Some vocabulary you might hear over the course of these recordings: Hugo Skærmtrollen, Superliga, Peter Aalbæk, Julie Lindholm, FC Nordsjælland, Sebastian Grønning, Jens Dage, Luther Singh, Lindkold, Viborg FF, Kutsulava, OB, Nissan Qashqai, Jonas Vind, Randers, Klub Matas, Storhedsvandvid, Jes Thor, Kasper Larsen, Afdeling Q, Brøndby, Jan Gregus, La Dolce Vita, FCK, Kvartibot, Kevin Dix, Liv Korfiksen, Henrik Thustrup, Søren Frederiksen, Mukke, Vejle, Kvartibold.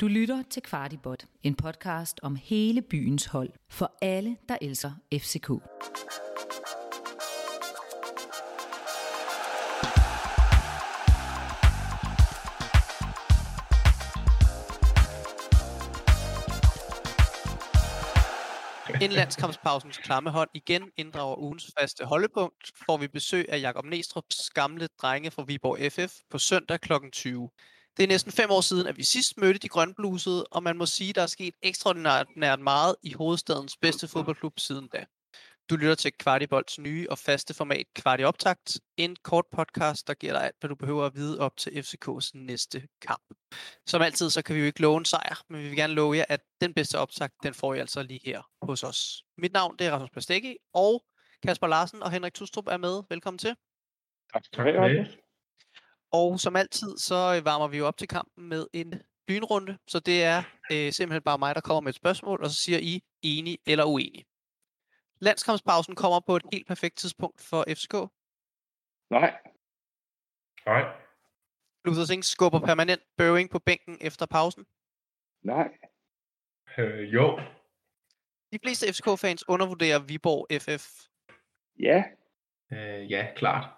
Du lytter til Kvartibot, en podcast om hele byens hold, for alle, der elsker FCK. Indlandskampspausens klamme hånd igen inddrager ugens faste holdepunkt, får vi besøg af Jacob Næstrups gamle drenge fra Viborg FF på søndag kl. 20. Det er næsten 5 år siden, at vi sidst mødte de grønblusede, og man må sige, at der er sket ekstraordinært meget i hovedstadens bedste fodboldklub siden da. Du lytter til Kvartibolds nye og faste format Kvartioptakt, en kort podcast, der giver dig alt, hvad du behøver at vide op til FCK's næste kamp. Som altid, så kan vi jo ikke love en sejr, men vi vil gerne love jer, at den bedste optakt, den får I altså lige her hos os. Mit navn, det er Rasmus Pesteggi, og Kasper Larsen og Henrik Thustrup er med. Velkommen til. Tak skal du have. Og som altid, så varmer vi jo op til kampen med en lynrunde, så det er simpelthen bare mig, der kommer med et spørgsmål, og så siger I enig eller uenig. Landskampspausen kommer på et helt perfekt tidspunkt for FCK. Nej. Luther Singh skubber permanent Børing på bænken efter pausen. Nej. Jo. De fleste FCK-fans undervurderer Viborg FF. Ja. Ja, klart.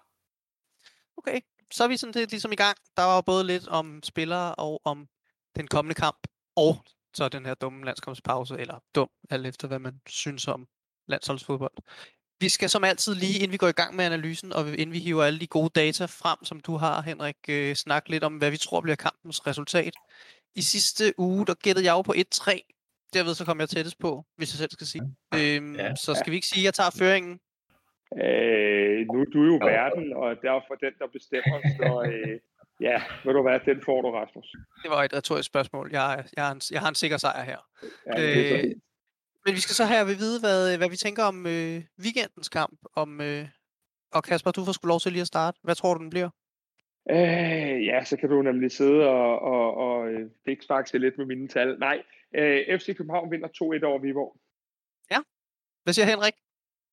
Okay. Så er vi sådan set ligesom i gang. Der var både lidt om spillere og om den kommende kamp, og så den her dumme landskampspause, eller dum, alt efter hvad man synes om landsholdsfodbold. Vi skal som altid lige, inden vi går i gang med analysen, og inden vi hiver alle de gode data frem, som du har, Henrik, snakke lidt om, hvad vi tror bliver kampens resultat. I sidste uge, der gættede jeg jo på 1-3. Derved så kom jeg tættest på, hvis jeg selv skal sige. Så skal vi ikke sige, at jeg tager føringen. Nu er du jo verden, og derfor den, der bestemmer, så ja, ved du hvad, den får du, Rasmus. Det var et retorisk spørgsmål. Jeg har en sikker sejr her. Ja, men vi skal så have at vide, hvad vi tænker om weekendens kamp. Og Kasper, du får sgu lov til lige at starte. Hvad tror du, den bliver? Ja, så kan du nemlig sidde og dæksfakse lidt med mine tal. Nej, FC København vinder 2-1 over Viborg. Ja, hvad siger Henrik?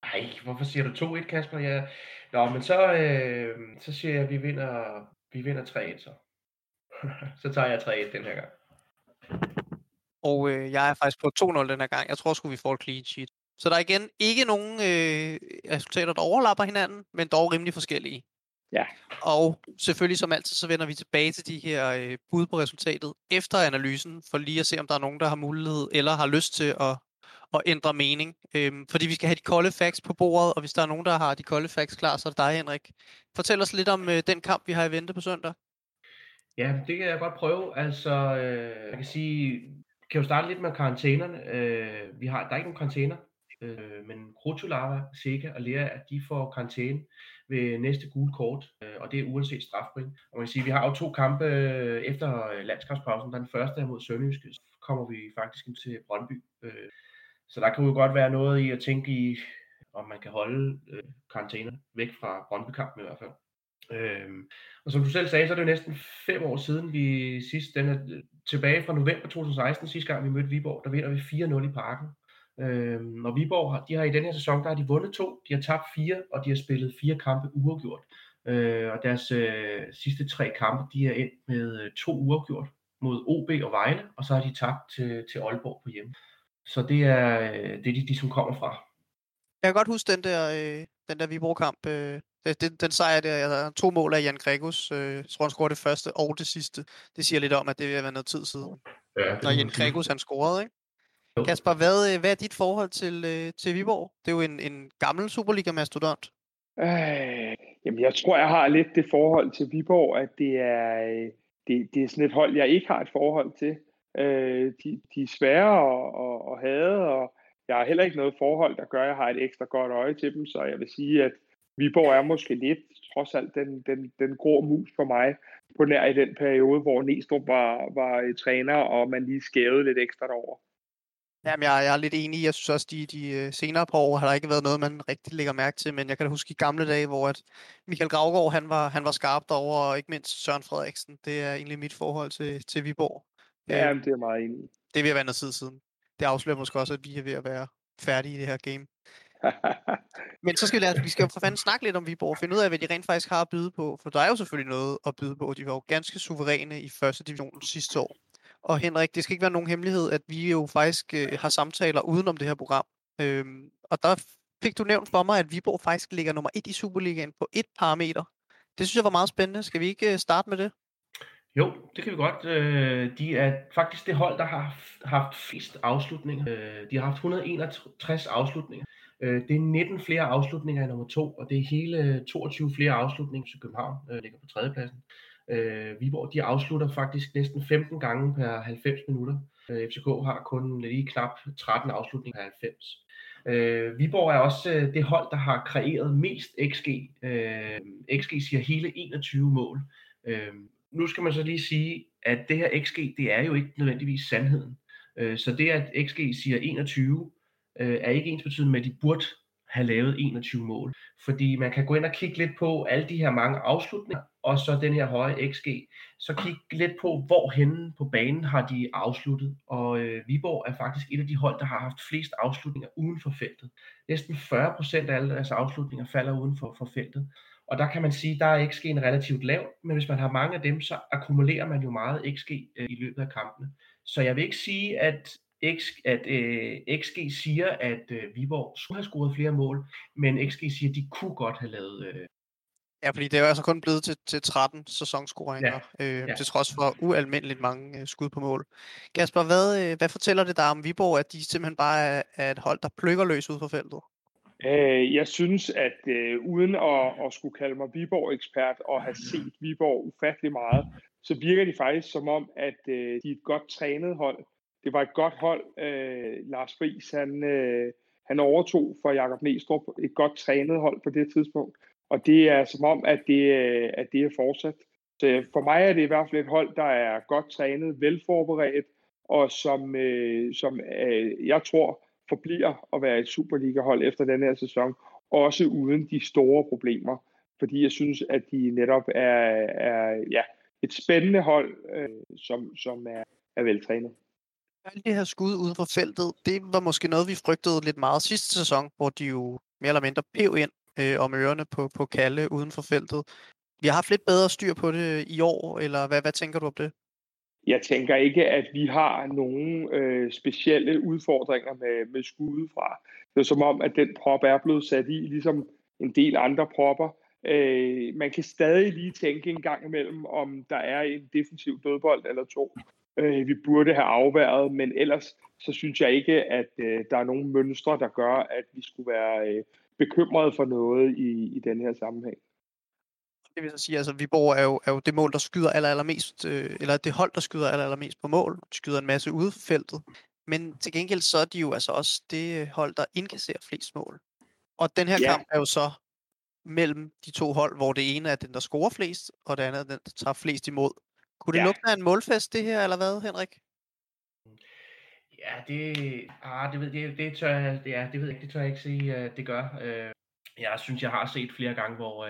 Nej, hvorfor siger du 2-1, Kasper? Ja. Nå, men så siger jeg, at vi vinder 3-1, så. Så tager jeg 3-1 den her gang. Og jeg er faktisk på 2-0 den her gang. Jeg tror sgu, vi får et clean sheet. Så der er igen ikke nogen resultater, der overlapper hinanden, men dog rimelig forskellige. Ja. Og selvfølgelig som altid, så vender vi tilbage til de her bud på resultatet efter analysen, for lige at se, om der er nogen, der har mulighed eller har lyst til at ændre mening. Fordi vi skal have de kolde facts på bordet, og hvis der er nogen, der har de kolde facts klar, så er det dig, Henrik. Fortæl os lidt om den kamp, vi har i vente på søndag. Ja, det kan jeg godt prøve. Altså, jeg kan sige, kan jo starte lidt med karantænerne. Der er ikke nogen karantæner, men Kutsulava, Sega og Lea, de får karantæne ved næste gule kort, og det er uanset strafpoint. Og man kan sige, vi har jo 2 kampe efter landskampspausen. Der er den første er mod Sønderjyske, så kommer vi faktisk ind til Brøndby. Så der kan jo godt være noget i at tænke i, om man kan holde karantænerne væk fra Brøndby-kampen i hvert fald. Og som du selv sagde, så er det jo næsten 5 år siden vi sidst, den er tilbage fra november 2016, sidste gang vi mødte Viborg, der vinder vi 4-0 i Parken. Og Viborg har i den her sæson, der har de vundet 2, de har tabt 4, og de har spillet 4 kampe uafgjort. Og deres sidste 3 kampe, de er ind med 2 uafgjort mod OB og Vejle, og så har de tabt til Aalborg på hjemme. Så det er de som kommer fra. Jeg kan godt huske den der Viborg-kamp. Den sejr der, 2 mål af Jan Gregus. Jeg tror, han scorede det første og det sidste. Det siger lidt om, at det vil have været noget tid siden. Ja, når Jan Gregus, han scorede, ikke? Jo. Kasper, hvad er dit forhold til Viborg? Det er jo en gammel Superliga-mastodont. Jamen, jeg tror, jeg har lidt det forhold til Viborg, at det er sådan et hold, jeg ikke har et forhold til. De er svære at have, og jeg har heller ikke noget forhold, der gør, at jeg har et ekstra godt øje til dem, så jeg vil sige, at Viborg er måske lidt, trods alt, den grå mus for mig, på nær i den periode, hvor Næstrup var træner, og man lige skævede lidt ekstra derovre. Jamen, jeg er lidt enig. Jeg synes også, de senere par år har der ikke været noget, man rigtig lægger mærke til, men jeg kan da huske i gamle dage, hvor at Michael Gravgaard, han var skarp derovre, og ikke mindst Søren Frederiksen. Det er egentlig mit forhold til Viborg. Ja, det er meget enig. Det er ved at være noget tid siden. Det afslører måske også, at vi er ved at være færdige i det her game. Men så skal vi skal for fanden snakke lidt om Viborg og finde ud af, hvad de rent faktisk har at byde på. For der er jo selvfølgelig noget at byde på. De var jo ganske suveræne i første division sidste år. Og Henrik, det skal ikke være nogen hemmelighed, at vi jo faktisk har samtaler udenom det her program. Og der fik du nævnt for mig, at Viborg faktisk ligger nummer 1 i Superligaen på 1 parameter. Det synes jeg var meget spændende. Skal vi ikke starte med det? Jo, det kan vi godt. De er faktisk det hold, der har haft flest afslutninger. De har haft 161 afslutninger. Det er 19 flere afslutninger end nummer 2, og det er hele 22 flere afslutninger, så København ligger på 3. pladsen. Viborg, de afslutter faktisk næsten 15 gange per 90 minutter. FCK har kun lige knap 13 afslutninger per 90. Viborg er også det hold, der har kreeret mest XG. XG siger hele 21 mål. Nu skal man så lige sige, at det her XG, det er jo ikke nødvendigvis sandheden. Så det, at XG siger 21, er ikke ensbetydende med, at de burde have lavet 21 mål. Fordi man kan gå ind og kigge lidt på alle de her mange afslutninger, og så den her høje XG. Så kigge lidt på, hvorhenne på banen har de afsluttet. Og Viborg er faktisk et af de hold, der har haft flest afslutninger uden for feltet. Næsten 40% af alle deres afslutninger falder uden for feltet. Og der kan man sige, at der er XG'en relativt lav, men hvis man har mange af dem, så akkumulerer man jo meget XG i løbet af kampene. Så jeg vil ikke sige, at XG siger, at Viborg skulle have scoret flere mål, men XG siger, at de kunne godt have lavet... Ja, fordi det er jo altså kun blevet til 13 sæsonscoringer, til trods for ualmindeligt mange skud på mål. Kasper, hvad fortæller det dig om Viborg, at de simpelthen bare er et hold, der pløkker løs ud for feltet? Jeg synes, at uden at skulle kalde mig Viborg-ekspert og have set Viborg ufattelig meget, så virker de faktisk som om, at de er et godt trænet hold. Det var et godt hold. Lars Friis, han overtog for Jacob Næstrup et godt trænet hold på det tidspunkt. Og det er som om, at det er fortsat. Så for mig er det i hvert fald et hold, der er godt trænet, velforberedt, og som jeg tror forbliver at være et Superliga-hold efter den her sæson, også uden de store problemer. Fordi jeg synes, at de netop er et spændende hold, som er veltrænet. Alle de her skud uden for feltet, det var måske noget, vi frygtede lidt meget sidste sæson, hvor de jo mere eller mindre pev ind om ørerne på Kalle uden for feltet. Vi har haft lidt bedre styr på det i år, eller hvad tænker du om det? Jeg tænker ikke, at vi har nogen specielle udfordringer med skud fra. Det er som om, at den prop er blevet sat i, ligesom en del andre propper. Man kan stadig lige tænke en gang imellem, om der er en defensiv dødbold eller to, vi burde have afværet, men ellers så synes jeg ikke, at der er nogen mønstre, der gør, at vi skulle være bekymrede for noget i den her sammenhæng. Det vil så sige, altså Viborg er jo det mål, der skyder allermest, eller det hold, der skyder allermest på mål, de skyder en masse ude for feltet. Men til gengæld så er de jo altså også det hold, der indkasserer flest mål. Og den her kamp er jo så mellem de to hold, hvor det ene er den, der scorer flest, og det andet er den, der tager flest imod. Kunne det lugte af en målfest, det her, eller hvad, Henrik? Ja, det tør jeg ikke sige, det gør. Jeg synes, jeg har set flere gange, hvor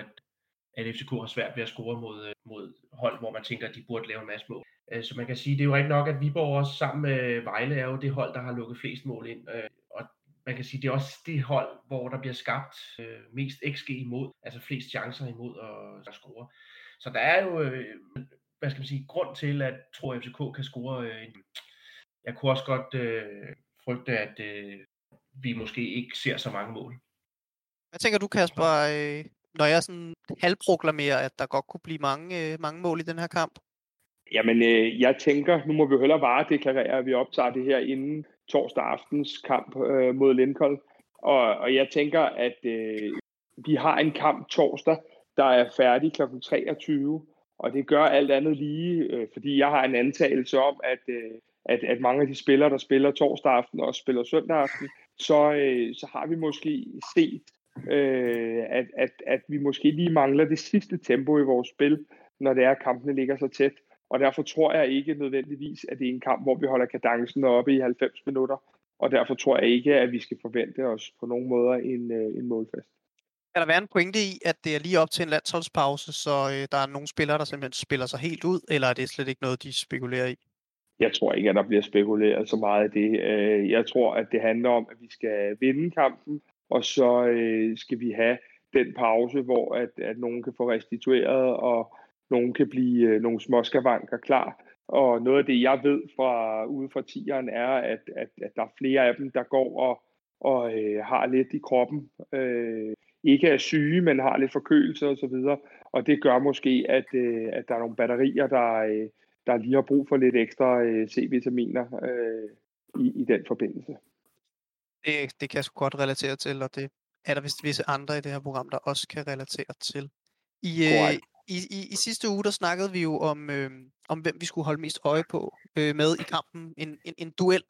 at FCK har svært ved at score mod hold, hvor man tænker, at de burde lave en masse mål. Så man kan sige, det er jo rigtig nok, at Viborg også sammen med Vejle er jo det hold, der har lukket flest mål ind. Og man kan sige, det er også det hold, hvor der bliver skabt mest XG imod, altså flest chancer imod at score. Så der er jo... Hvad skal man sige, grund til, at tror FCK kan score. Jeg kunne også godt frygte, at vi måske ikke ser så mange mål. Hvad tænker du, Kasper, når jeg sådan halvproklamerer, at der godt kunne blive mange mål i den her kamp? Jamen, jeg tænker, nu må vi jo hellere bare deklarere, at vi optager det her inden torsdag aftens kamp mod Lindkold. Og jeg tænker, at vi har en kamp torsdag, der er færdig kl. 23. Og det gør alt andet lige, fordi jeg har en antagelse om, at mange af de spillere, der spiller torsdag aften og spiller søndag aften, så har vi måske set, at vi måske lige mangler det sidste tempo i vores spil, når det er, at kampene ligger så tæt. Og derfor tror jeg ikke nødvendigvis, at det er en kamp, hvor vi holder kadencen oppe i 90 minutter. Og derfor tror jeg ikke, at vi skal forvente os på nogen måder en målfest. Kan der være en pointe i, at det er lige op til en landsholdspause, så der er nogle spillere, der simpelthen spiller sig helt ud, eller er det slet ikke noget, de spekulerer i? Jeg tror ikke, at der bliver spekuleret så meget af det. Jeg tror, at det handler om, at vi skal vinde kampen, og så skal vi have den pause, hvor at nogen kan få restitueret, og nogen kan blive nogle småskavanker klar. Og noget af det, jeg ved fra ude fra tieren, er, at der er flere af dem, der går og har lidt i kroppen. Ikke er syge, men har lidt forkølelse og så videre. Og det gør måske, at der er nogle batterier, der lige har brug for lidt ekstra C-vitaminer i den forbindelse. Det kan jeg sgu godt relatere til, og det er der vist visse andre i det her program, der også kan relatere til. I sidste uge, der snakkede vi jo om hvem vi skulle holde mest øje på med i kampen. En duel,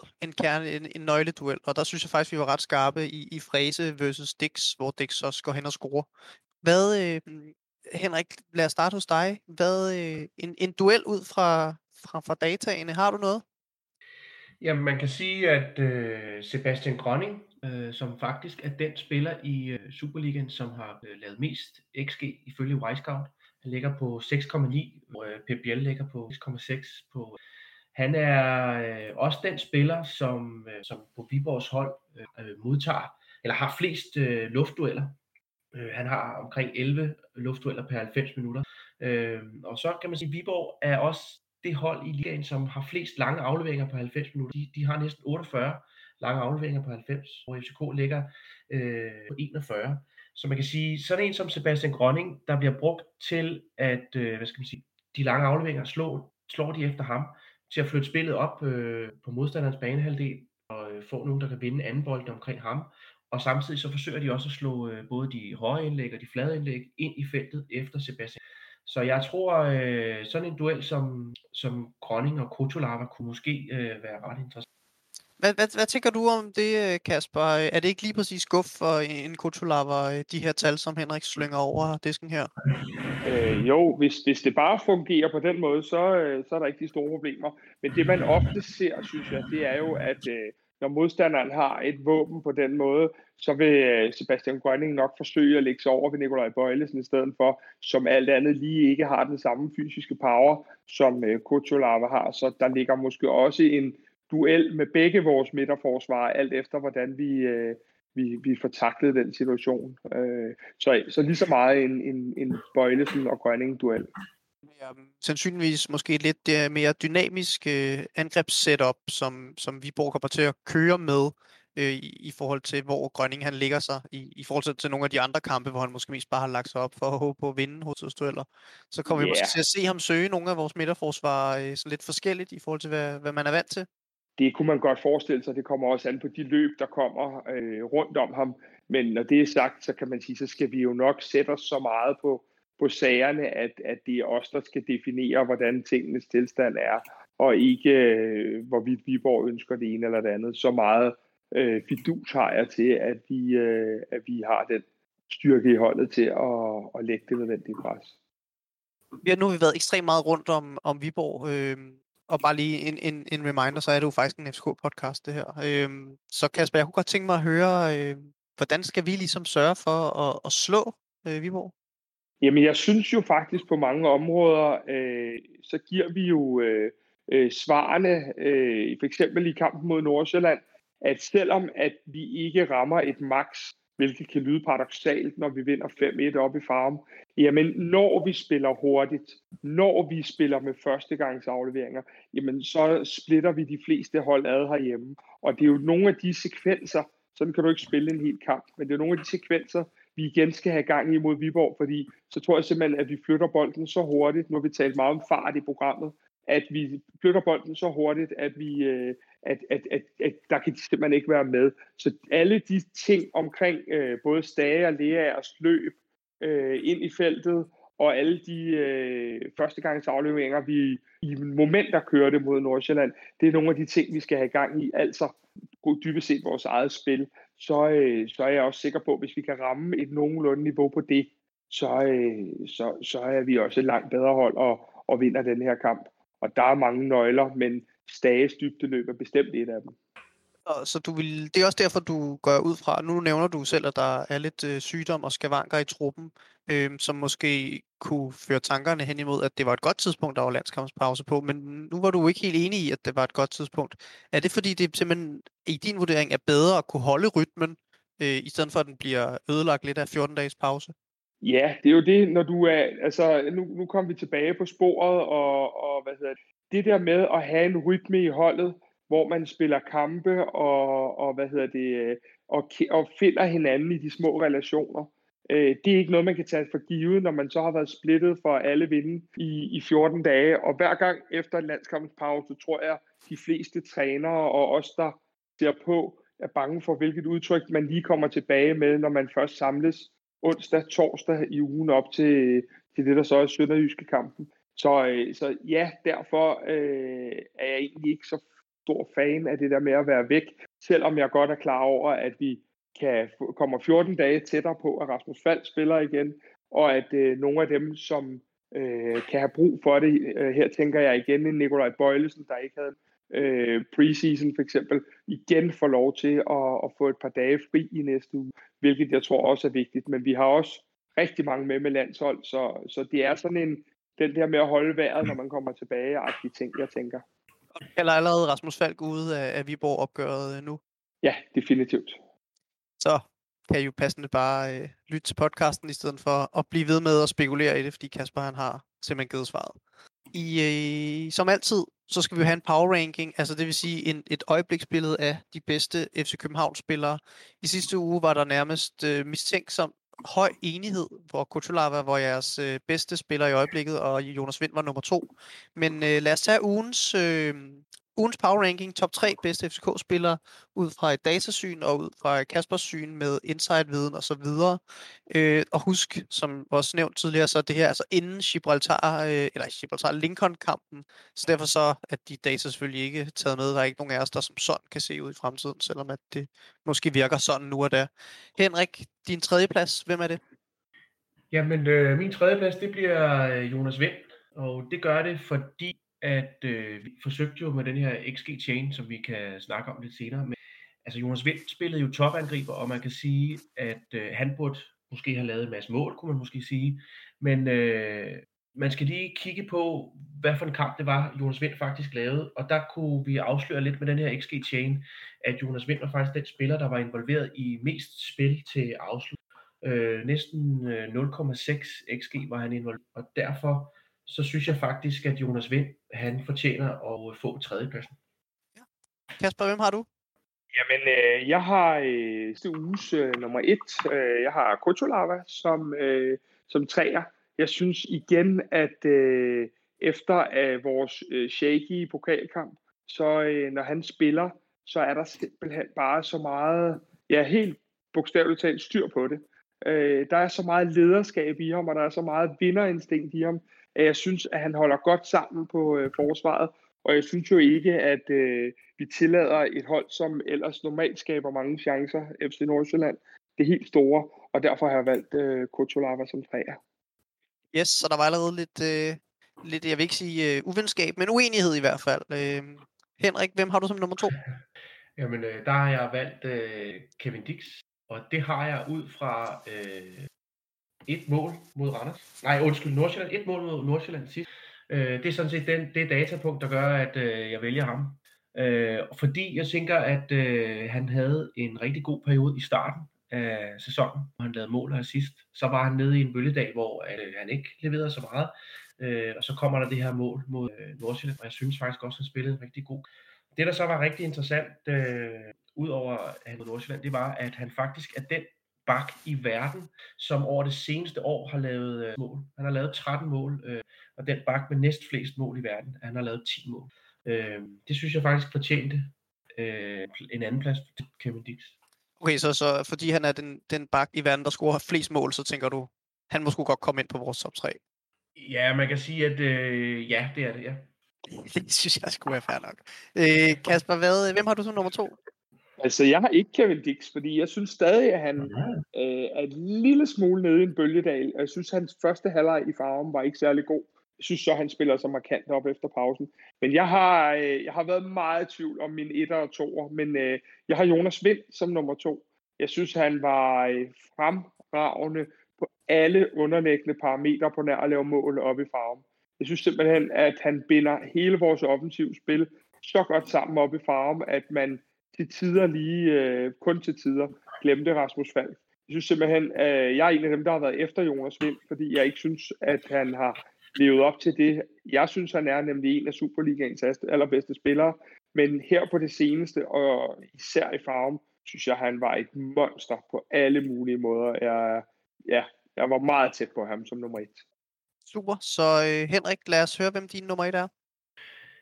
en nøgleduel. Og der synes jeg faktisk, vi var ret skarpe i Frese versus Dix, hvor Dix også går hen og scorer. Henrik, lad os starte hos dig. En duel ud fra dataene. Har du noget? Jamen, man kan sige, at Sebastian Grønning, som faktisk er den spiller i Superligaen, som har lavet mest XG ifølge Wyscout, han ligger på 6,9, hvor Pep Biel ligger på 6,6. Han er også den spiller, som på Viborgs hold modtager, eller har flest luftdueller. Han har omkring 11 luftdueller per 90 minutter. Og så kan man sige, at Viborg er også det hold i ligaen, som har flest lange afleveringer på 90 minutter. De har næsten 48 lange afleveringer på 90, hvor FCK ligger på 41. Så man kan sige, sådan en som Sebastian Grønning, der bliver brugt til at, de lange afleveringer slår de efter ham, til at flytte spillet op på modstanderens banehalvdel, og få nogen, der kan vinde anden bolden omkring ham. Og samtidig så forsøger de også at slå både de høje indlæg og de flade indlæg ind i feltet efter Sebastian. Så jeg tror, sådan en duel som Grønning og Kutsulava kunne måske være ret interessant. Hvad tænker du om det, Kasper? Er det ikke lige præcis skub for en Kutsulava, de her tal, som Henrik slynger over disken her? Jo, hvis det bare fungerer på den måde, så er der ikke de store problemer. Men det, man ofte ser, synes jeg, det er jo, at når modstanderen har et våben på den måde, så vil Sebastian Grønning nok forsøge at lægge sig over ved Nikolaj Bøjlesen i stedet for, som alt andet lige ikke har den samme fysiske power, som Kutsulava har. Så der ligger måske også en duel med begge vores midterforsvarer, alt efter hvordan vi får taklet den situation. Så lige så meget en Bøjlesen og Grønning-duel. Sandsynligvis måske et lidt mere dynamisk angrebssetup, som Viborg kommer til at køre med i forhold til, hvor Grønning han ligger sig, i forhold til nogle af de andre kampe, hvor han måske mest bare har lagt sig op for at håbe på at vinde hovedstødstueller. Så kommer vi måske til at se ham søge nogle af vores midterforsvarer så lidt forskelligt i forhold til, hvad man er vant til. Det kunne man godt forestille sig, det kommer også an på de løb, der kommer rundt om ham. Men når det er sagt, så kan man sige, så skal vi jo nok sætte os så meget på sagerne, at det er os, der skal definere, hvordan tingenes tilstand er, og ikke hvorvidt Viborg ønsker det ene eller det andet. Så meget fidus har jeg til, at vi har den styrke i holdet til at lægge det nødvendige pres. Nu har vi været ekstremt meget rundt om Viborg, og bare lige en reminder, så er det jo faktisk en FCK-podcast, det her. Så Kasper, jeg kunne godt tænke mig at høre, hvordan skal vi ligesom sørge for at slå Viborg? Jamen, jeg synes jo faktisk på mange områder, så giver vi jo svarene, for eksempel i kampen mod Nordsjælland, at selvom at vi ikke rammer et max, hvilket kan lyde paradoksalt, når vi vinder 5-1 op i Farum, jamen når vi spiller hurtigt, når vi spiller med førstegangsafleveringer, jamen så splitter vi de fleste hold ad herhjemme. Og det er jo nogle af de sekvenser, sådan kan du ikke spille en hel kamp, men det er nogle af de sekvenser, vi igen skal have gang i mod Viborg, fordi så tror jeg simpelthen, at vi flytter bolden så hurtigt, nu har vi talt meget om fart i programmet, at vi flytter bolden så hurtigt, at der kan simpelthen ikke være med. Så alle de ting omkring både Stage og Leagers løb ind i feltet, og alle de førstegangsafleveringer, vi i momenter kørte mod Nordsjælland, det er nogle af de ting, vi skal have gang i, altså dybest set vores eget spil. Så er jeg også sikker på, at hvis vi kan ramme et nogenlunde niveau på det, så er vi også et langt bedre hold og vinder den her kamp. Og der er mange nøgler, men Stages dybdeløb er bestemt et af dem. Så det er også derfor, du går ud fra, nu nævner du selv, at der er lidt sygdom og skavanker i truppen, som måske kunne føre tankerne hen imod, at det var et godt tidspunkt, der var landskampspause på, men nu var du ikke helt enig i, at det var et godt tidspunkt. Er det fordi, det simpelthen i din vurdering er bedre at kunne holde rytmen, i stedet for at den bliver ødelagt lidt af 14 dages pause? Ja, det er jo det, når du er, altså nu kommer vi tilbage på sporet, og hvad hedder det? Det der med at have en rytme i holdet, hvor man spiller kampe og hvad hedder det, og finder hinanden i de små relationer. Det er ikke noget, man kan tage for givet, når man så har været splittet for alle vinde i 14 dage. Og hver gang efter en landskampens pause, tror jeg, de fleste trænere og os, der ser på, er bange for, hvilket udtryk man lige kommer tilbage med, når man først samles onsdag, torsdag i ugen op til det, der så er Sønderjyske kampen. Så ja, derfor er jeg egentlig ikke så stor fan af det der med at være væk, selvom jeg godt er klar over, at vi kommer 14 dage tættere på, at Rasmus Falk spiller igen, og at nogle af dem, som kan have brug for det, her tænker jeg igen en Nikolaj Bøjlesen, der ikke havde preseason for eksempel, igen får lov til at få et par dage fri i næste uge, hvilket jeg tror også er vigtigt, men vi har også rigtig mange med landshold, så det er sådan en, den der med at holde vejret, når man kommer tilbage, og de ting, jeg tænker. Og du kalder allerede Rasmus Falk ude af Viborg-opgøret nu? Ja, definitivt. Så kan I jo passende bare lytte til podcasten, i stedet for at blive ved med at spekulere i det, fordi Kasper han har simpelthen givet svaret. Som altid, så skal vi jo have en power ranking, altså det vil sige et øjebliksbillede af de bedste FC København-spillere. I sidste uge var der nærmest mistænksom høj enighed, hvor Kutsulava var jeres bedste spiller i øjeblikket, og Jonas Vind var nummer 2. Men lad os tage ugens power ranking, top 3 bedste FCK-spillere, ud fra et datasyn og ud fra Kaspers syn med insight-viden osv. Og husk, som også nævnt tidligere, så det her altså inden Gibraltar-Lincoln-kampen. Så derfor så, at de data selvfølgelig ikke taget med. Der er ikke nogen af os, der som sådan kan se ud i fremtiden, selvom at det måske virker sådan nu og da. Henrik, din tredjeplads, hvem er det? Jamen, min tredjeplads, det bliver Jonas Vind. Og det gør det, fordi at vi forsøgte jo med den her XG Chain, som vi kan snakke om lidt senere. Men, altså Jonas Vind spillede jo topangriber, og man kan sige, at han burde måske have lavet en masse mål, kunne man måske sige. Men man skal lige kigge på, hvad for en kamp det var, Jonas Vind faktisk lavede. Og der kunne vi afsløre lidt med den her XG Chain, at Jonas Vind var faktisk den spiller, der var involveret i mest spil til afslut. Næsten 0,6 XG var han involveret, og derfor så synes jeg faktisk, at Jonas Vind, han fortjener at få tredjepladsen. Ja. Kasper, hvem har du? Jamen, jeg har sidste uges nummer 1. Jeg har Kutsulava som træer. Jeg synes igen, at efter vores shaky pokalkamp, så når han spiller, så er der simpelthen bare så meget, ja helt bogstaveligt talt styr på det. Der er så meget lederskab i ham, og der er så meget vinderinstinkt i ham. Jeg synes, at han holder godt sammen på forsvaret, og jeg synes jo ikke, at vi tillader et hold, som ellers normalt skaber mange chancer, FC Nordsjælland, det helt store, og derfor har jeg valgt Kutsulava som træer. Yes, så der var allerede lidt jeg vil ikke sige uvenskab, men uenighed i hvert fald. Henrik, hvem har du som nummer 2? Jamen, der har jeg valgt Kevin Dix, og det har jeg ud fra et mål mod Randers. Nej, undskyld, Nordsjælland. Et mål mod Nordsjælland sidst. Det er sådan set det datapunkt, der gør, at jeg vælger ham. Fordi jeg tænker, at han havde en rigtig god periode i starten af sæsonen, hvor han lavede mål her sidst. Så var han nede i en bølgedag, hvor han ikke leverede så meget. Og så kommer der det her mål mod Nordsjælland, og jeg synes faktisk også, han spillede en rigtig god. Det, der så var rigtig interessant, udover han mod Nordsjælland, det var, at han faktisk er den bak i verden, som over det seneste år har lavet mål. Han har lavet 13 mål, og den bak med næstflest mål i verden, han har lavet 10 mål. Det synes jeg faktisk fortjente en anden plads til Kevin Dix. Okay, så fordi han er den bak i verden, der scorer flest mål, så tænker du, han må sgu godt komme ind på vores top 3? Ja, man kan sige, at ja, det er det, ja. Det synes jeg sgu er fair nok. Kasper, hvem har du som nummer 2? Altså, jeg har ikke Kevin Dix, fordi jeg synes stadig, at han er en lille smule nede i en bølgedal. Og jeg synes, hans første halvleg i Farum var ikke særlig god. Jeg synes så, han spiller så markant op efter pausen. Men jeg har været meget i tvivl om mine etter og toer. Men jeg har Jonas Vind som nummer 2. Jeg synes, han var fremragende på alle underliggende parametre på nær at lave mål op i Farum. Jeg synes simpelthen, at han binder hele vores offensivspil så godt sammen op i Farum, at man til tider lige, kun til tider, glemte Rasmus Falk. Jeg synes simpelthen, at jeg er en af dem, der har været efter Jonas Vind, fordi jeg ikke synes, at han har levet op til det. Jeg synes, han er nemlig en af Superligaens allerbedste spillere, men her på det seneste, og især i Farum, synes jeg, han var et monster på alle mulige måder. Jeg var meget tæt på ham som nummer 1. Super. Så Henrik, lad os høre, hvem din nummer 1 er.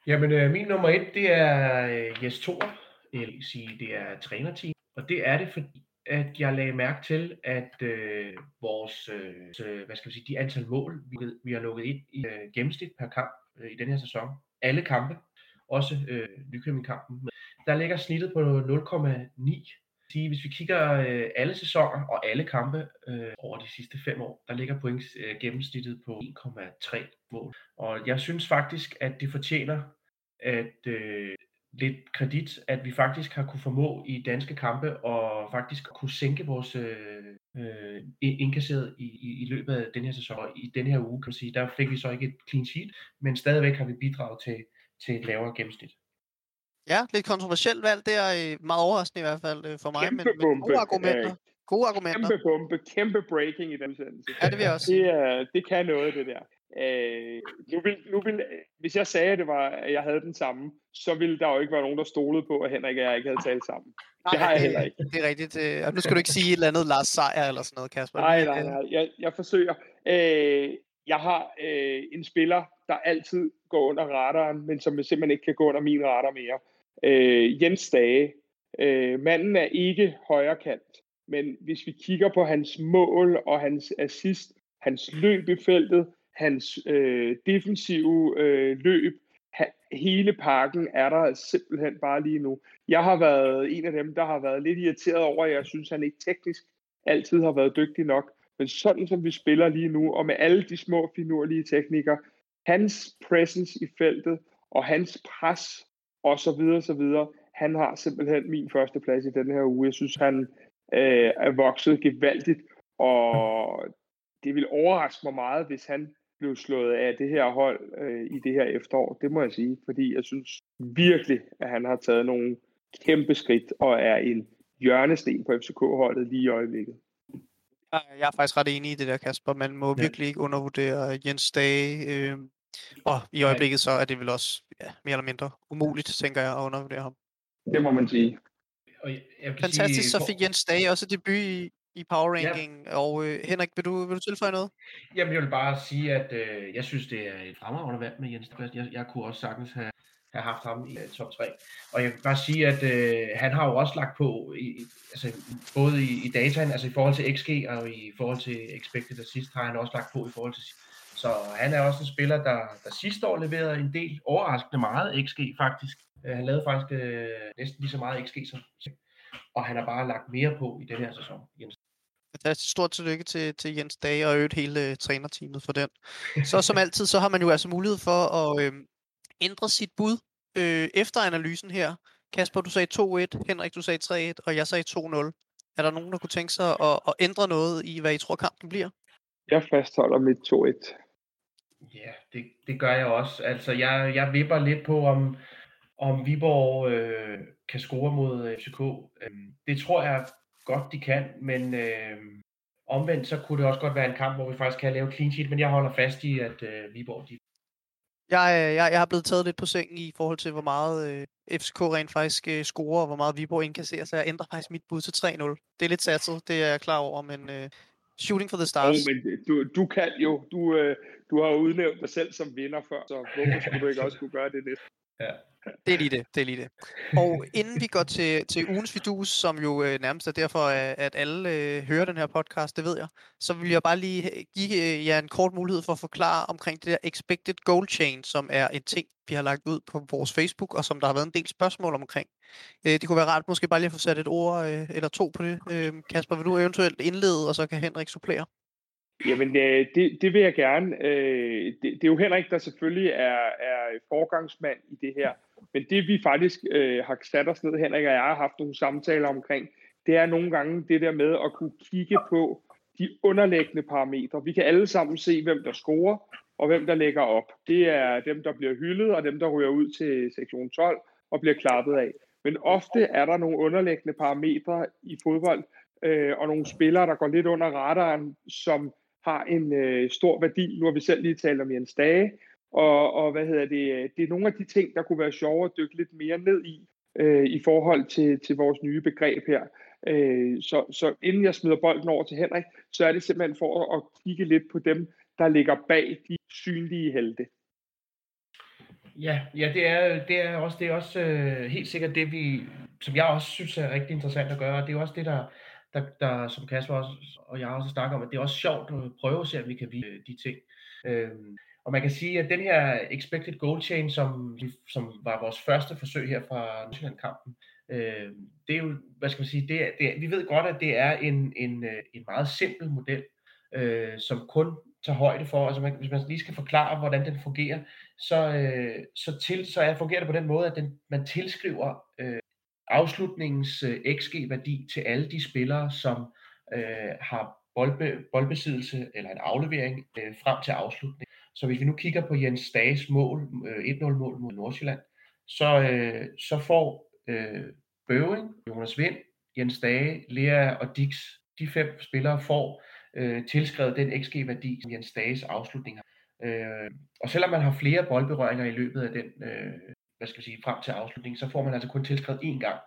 Jamen, min nummer 1, det er Jes Thor. Jeg vil sige, det er trænerteam. Og det er det, fordi at jeg lagde mærke til, at vores, de antal mål, vi har lukket ind i gennemsnit per kamp i den her sæson. Alle kampe, også Nykøbing-kampen. Der ligger snittet på 0,9. Hvis vi kigger alle sæsoner og alle kampe over de sidste 5 år, der ligger points gennemsnittet på 1,3 mål. Og jeg synes faktisk, at det fortjener at lidt kredit, at vi faktisk har kunne formå i danske kampe og faktisk kunne sænke vores indkasseret i løbet af den her sæson. Og i den her uge, kan man sige, der fik vi så ikke et clean sheet, men stadigvæk har vi bidraget til et lavere gennemsnit. Ja, lidt kontroversielt valg der, meget overraskende i hvert fald for mig, men gode argumenter. Gode argumenter. Kæmpe bombe, kæmpe breaking i den sendelse. Ja, det vil jeg også sige. Det kan noget, det der. Hvis jeg sagde, at jeg havde den samme, så ville der jo ikke være nogen, der stolede på, at Henrik og jeg ikke havde talt sammen. Nej, det har jeg heller ikke. Det er rigtigt. Nu skal du ikke sige et eller andet Lars Seier eller sådan noget, Kasper. Nej. Jeg forsøger. Jeg har en spiller, der altid går under radaren, men som simpelthen ikke kan gå under min radar mere. Jens Dage. Manden er ikke højrekant, men hvis vi kigger på hans mål og hans assist, hans løb i feltet, hans defensive løb, hele pakken er der simpelthen bare lige nu. Jeg har været en af dem, der har været lidt irriteret over, at jeg synes, han ikke teknisk altid har været dygtig nok. Men sådan som vi spiller lige nu, og med alle de små finurlige teknikker, hans presence i feltet og hans pres og så videre, han har simpelthen min første plads i den her uge. Jeg synes, han er vokset gevaldigt, og det vil overraske mig meget, hvis han blev slået af det her hold i det her efterår. Det må jeg sige, fordi jeg synes virkelig, at han har taget nogle kæmpe skridt og er en hjørnesten på FCK-holdet lige i øjeblikket. Jeg er faktisk ret enig i det der, Kasper. Man må virkelig ikke undervurdere Jens Dage. Og i øjeblikket så er det vel også mere eller mindre umuligt, tænker jeg, at undervurdere ham. Det må man sige. Fantastisk, så fik Jens Dage også debut i Power Ranking. Ja. Og Henrik, vil du tilføje noget? Jamen, jeg vil bare sige, at jeg synes, det er et fremragende valg med Jens Dage. Jeg kunne også sagtens have haft ham i top 3. Og jeg vil bare sige, at han har jo også lagt på, både i dataen, altså i forhold til XG og i forhold til Expected Assist, har han også lagt på i forhold til. Så han er også en spiller, der sidste år leverede en del overraskende meget XG faktisk. Han lavede faktisk næsten lige så meget XG som. Og han har bare lagt mere på i den her sæson, Jens. Fantastisk. Stort tillykke til Jens Dage og øvrigt hele trænerteamet for den. Så som altid, så har man jo altså mulighed for at ændre sit bud efter analysen her. Kasper, du sagde 2-1, Henrik, du sagde 3-1, og jeg sagde 2-0. Er der nogen, der kunne tænke sig at ændre noget i, hvad I tror kampen bliver? Jeg fastholder mit 2-1. Ja, det gør jeg også. Altså, jeg vipper lidt på, om Viborg kan score mod FCK. Det tror jeg godt, de kan, men omvendt så kunne det også godt være en kamp, hvor vi faktisk kan lave clean sheet, men jeg holder fast i, at Viborg... Jeg har blevet taget lidt på sengen i forhold til, hvor meget FCK rent faktisk scorer, og hvor meget Viborg indkasserer, så jeg ændrer faktisk mit bud til 3-0. Det er lidt satset, det er jeg klar over, men shooting for the stars. Oh, men du kan jo, du har udnævnt dig selv som vinder før, så hvorfor skulle du ikke også kunne gøre det næste? Ja. Det er lige det. Og inden vi går til ugens vidus, som jo nærmest er derfor, at alle hører den her podcast, det ved jeg, så vil jeg bare lige give jer en kort mulighed for at forklare omkring det der Expected Goal Chain, som er en ting, vi har lagt ud på vores Facebook, og som der har været en del spørgsmål omkring. Det kunne være rart måske bare lige at få sat et ord eller to på det. Kasper, vil du eventuelt indlede, og så kan Henrik supplere? Jamen, det vil jeg gerne. Det er jo Henrik, der selvfølgelig er forgangsmand i det her. Men det, vi faktisk har sat os ned, Henrik og jeg har haft nogle samtaler omkring, det er nogle gange det der med at kunne kigge på de underliggende parametre. Vi kan alle sammen se, hvem der scorer og hvem der lægger op. Det er dem, der bliver hyldet, og dem, der ryger ud til sektion 12 og bliver klappet af. Men ofte er der nogle underliggende parametre i fodbold, og nogle spillere, der går lidt under radaren, som har en stor værdi. Nu har vi selv lige talt om Jens Dage, og det er nogle af de ting, der kunne være sjovere at dykke lidt mere ned i, i forhold til vores nye begreb her. Så inden jeg smider bolden over til Henrik, så er det simpelthen for at kigge lidt på dem, der ligger bag de synlige helte. Ja, det er også helt sikkert det, som jeg også synes er rigtig interessant at gøre. Det er også det, der som Kasper også, og jeg også snakker om, at det er også sjovt at prøve at se, om vi kan vide de ting. Og man kan sige, at den her expected goal chain, som var vores første forsøg her fra Nordsjælland-kampen, det er jo, hvad skal man sige, vi ved godt, at det er en meget simpel model, som kun tager højde for, altså hvis man lige skal forklare, hvordan den fungerer, så fungerer det på den måde, at man tilskriver afslutningens XG-værdi til alle de spillere, som har boldbesiddelse eller en aflevering frem til afslutning. Så hvis vi nu kigger på Jens Dages mål, 1-0-mål mod Nordsjælland, så får Bøving, Jonas Vind, Jens Dage, Lea og Dix, de 5 spillere får tilskrevet den XG-værdi, som Jens Dages afslutning har. Og selvom man har flere boldberøringer i løbet af den, frem til afslutningen, så får man altså kun tilskrevet én gang.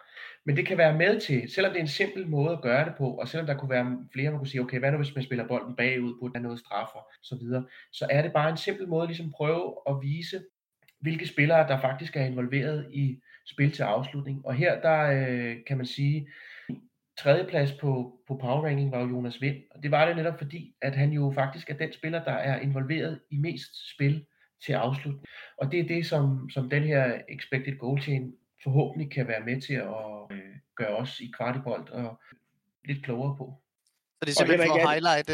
Men det kan være med til, selvom det er en simpel måde at gøre det på, og selvom der kunne være flere, man kunne sige, okay, hvad nu hvis man spiller bolden bagud, burde der noget straffer, så videre, så er det bare en simpel måde ligesom prøve at vise, hvilke spillere, der faktisk er involveret i spil til afslutning. Og her, der kan man sige, tredjeplads på power ranking var jo Jonas Vind, og det var det netop fordi, at han jo faktisk er den spiller, der er involveret i mest spil til afslutning. Og det er det, som den her expected goal chain forhåbentlig kan være med til at gøre os i Kvartibolt og lidt klogere på. Så det er simpelthen for at highlight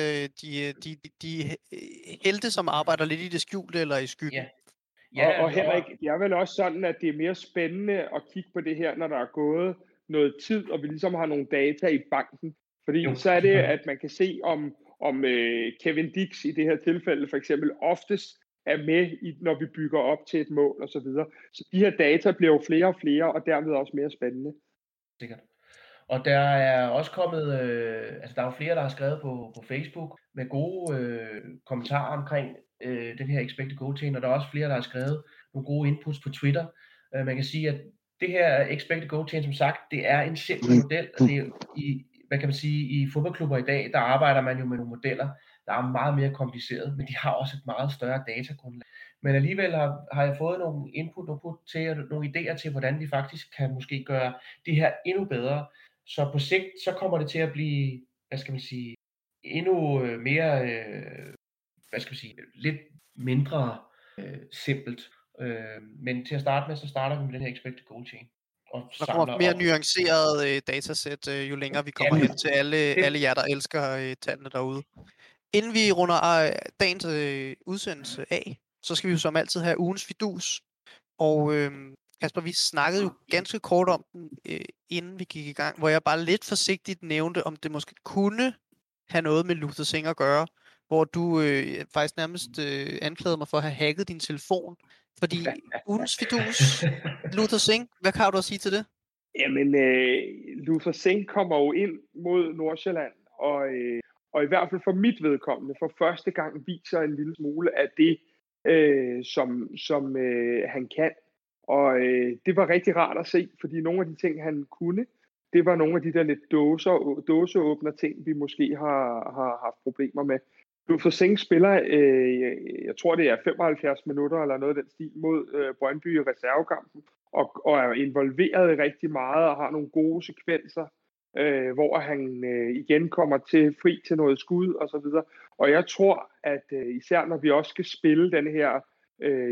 de helte, som arbejder lidt i det skjulte eller i skyggen. Ja. Ja, og Henrik, det er vel også sådan, at det er mere spændende at kigge på det her, når der er gået noget tid, og vi ligesom har nogle data i banken. Fordi så er det, at man kan se, om Kevin Dix i det her tilfælde for eksempel oftest er med, når vi bygger op til et mål osv. Så de her data bliver jo flere og flere, og dermed også mere spændende. Sikkert. Og der er også kommet, der er jo flere, der har skrevet på Facebook med gode kommentarer omkring den her expected goal chain, og der er også flere, der har skrevet nogle gode inputs på Twitter. Man kan sige, at det her expected goal chain, som sagt, det er en simpel model, og det er i fodboldklubber i dag, der arbejder man jo med nogle modeller, der er meget mere kompliceret, men de har også et meget større datagrundlag. Men alligevel har jeg fået nogle input til, og nogle idéer til, hvordan vi faktisk kan måske gøre det her endnu bedre. Så på sigt, så kommer det til at blive, endnu mere, lidt mindre simpelt. Men til at starte med, så starter vi med den her expected goal chain. Og der kommer mere nuanceret datasæt, jo længere vi kommer hen til alle jer, der elsker tallene derude. Inden vi runder dagens udsendelse af, så skal vi jo som altid have ugens fidus. Og Kasper, vi snakkede jo ganske kort om den, inden vi gik i gang, hvor jeg bare lidt forsigtigt nævnte, om det måske kunne have noget med Luther Singh at gøre, hvor du faktisk nærmest anklagede mig for at have hacket din telefon. Fordi ugens fidus, Luther Singh, hvad kan du at sige til det? Jamen, Luther Singh kommer jo ind mod Nordsjælland, og i hvert fald for mit vedkommende, for første gang viser en lille smule af det, som han kan. Og det var rigtig rart at se, fordi nogle af de ting, han kunne, det var nogle af de der lidt dåseåbner ting, vi måske har haft problemer med. Luther Singh spiller, jeg tror det er 75 minutter eller noget af den stil, mod Brøndby i reservekampen, og er involveret rigtig meget og har nogle gode sekvenser, hvor han igen kommer til fri til noget skud og så videre. Og jeg tror, at især når vi også skal spille den her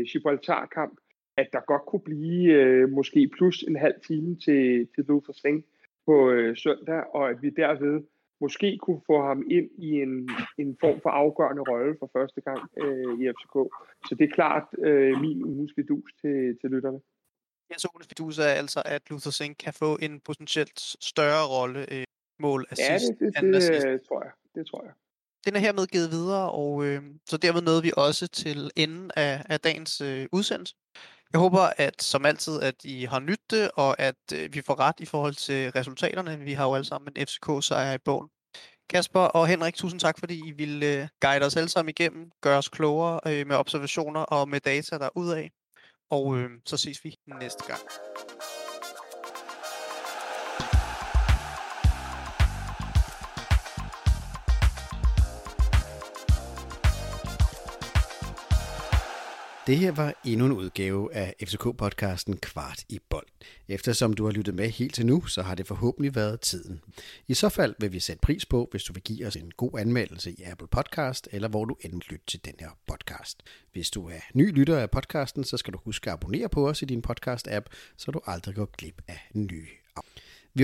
Gibraltar-kamp, at der godt kunne blive måske plus en halv time til Luther Singh på søndag, og at vi derved måske kunne få ham ind i en form for afgørende rolle for første gang i FCK. Så det er klart min ugens fidus til lytterne. Ja, så ugens fidus er altså, at Luther Singh kan få en potentielt større rolle mål assist. Ja, det tror jeg. Den er hermed givet videre, og så dermed nåede vi også til enden af dagens udsendelse. Jeg håber, at som altid, at I har nydt det, og at vi får ret i forhold til resultaterne. Vi har jo alle sammen en FCK-sejr i bogen. Kasper og Henrik, tusind tak, fordi I ville guide os alle sammen igennem, gøre os klogere med observationer og med data derudaf. Og så ses vi næste gang. Det her var endnu en udgave af FCK-podcasten Kvart i bold. Eftersom du har lyttet med helt til nu, så har det forhåbentlig været tiden. I så fald vil vi sætte pris på, hvis du vil give os en god anmeldelse i Apple Podcast, eller hvor du end lytter til den her podcast. Hvis du er ny lytter af podcasten, så skal du huske at abonnere på os i din podcast-app, så du aldrig går glip af nye. Vi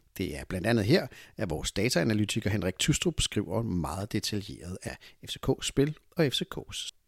Det er blandt andet her, at vores dataanalytiker Henrik Thustrup skriver meget detaljeret af FCK's spil og FCK's